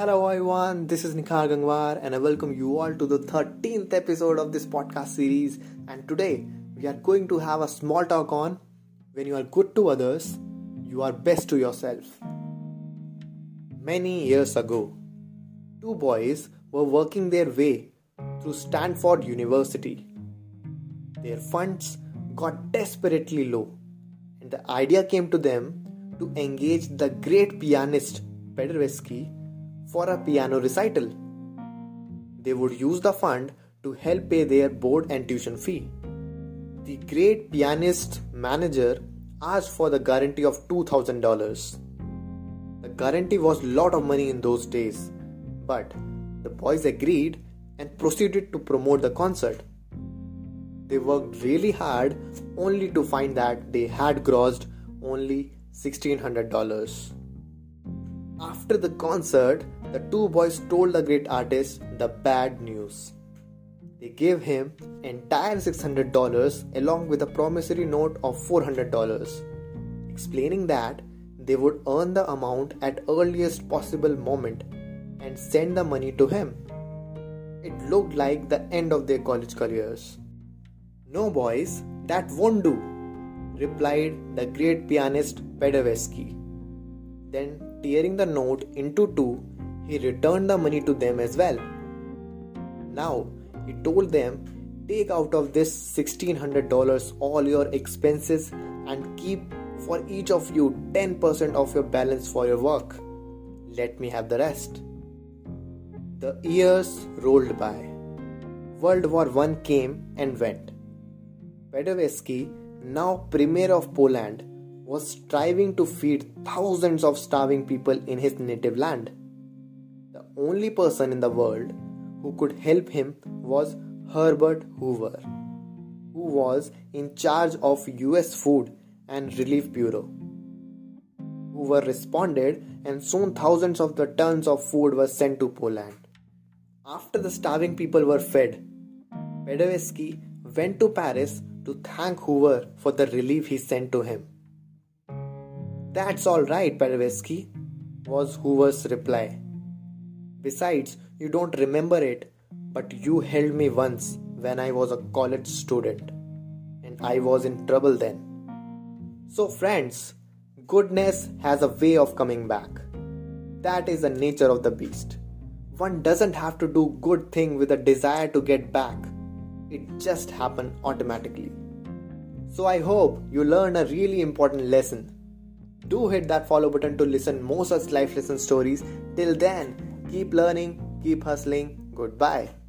Hello everyone, this is Nikhar Gangwar and I welcome you all to the 13th episode of this podcast series, and today we are going to have a small talk on when you are good to others, you are best to yourself. Many years ago, two boys were working their way through Stanford University. Their funds got desperately low and the idea came to them to engage the great pianist Paderewski for a piano recital. They would use the fund to help pay their board and tuition fee. The great pianist manager asked for the guarantee of $2,000. The guarantee was a lot of money in those days, but the boys agreed and proceeded to promote the concert. They worked really hard only to find that they had grossed only $1,600. After the concert, the two boys told the great artist the bad news. They gave him entire $600 along with a promissory note of $400, explaining that they would earn the amount at earliest possible moment and send the money to him. It looked like the end of their college careers. "No boys, that won't do," replied the great pianist Paderewski. Then, tearing the note into two, he returned the money to them as well. Now, he told them, "Take out of this $1,600 all your expenses and keep for each of you 10% of your balance for your work. Let me have the rest." The years rolled by. World War I came and went. Paderewski, now Premier of Poland, was striving to feed thousands of starving people in his native land. The only person in the world who could help him was Herbert Hoover, who was in charge of US Food and Relief Bureau. Hoover responded, and soon thousands of the tons of food were sent to Poland. After the starving people were fed, Paderewski went to Paris to thank Hoover for the relief he sent to him. "That's all right, Paderewski," was Hoover's reply. "Besides, you don't remember it, but you held me once when I was a college student, and I was in trouble then." So friends, goodness has a way of coming back. That is the nature of the beast. One doesn't have to do good thing with a desire to get back. It just happens automatically. So I hope you learned a really important lesson. Do hit that follow button to listen more such life lesson stories. Till then, keep learning, keep hustling. Goodbye.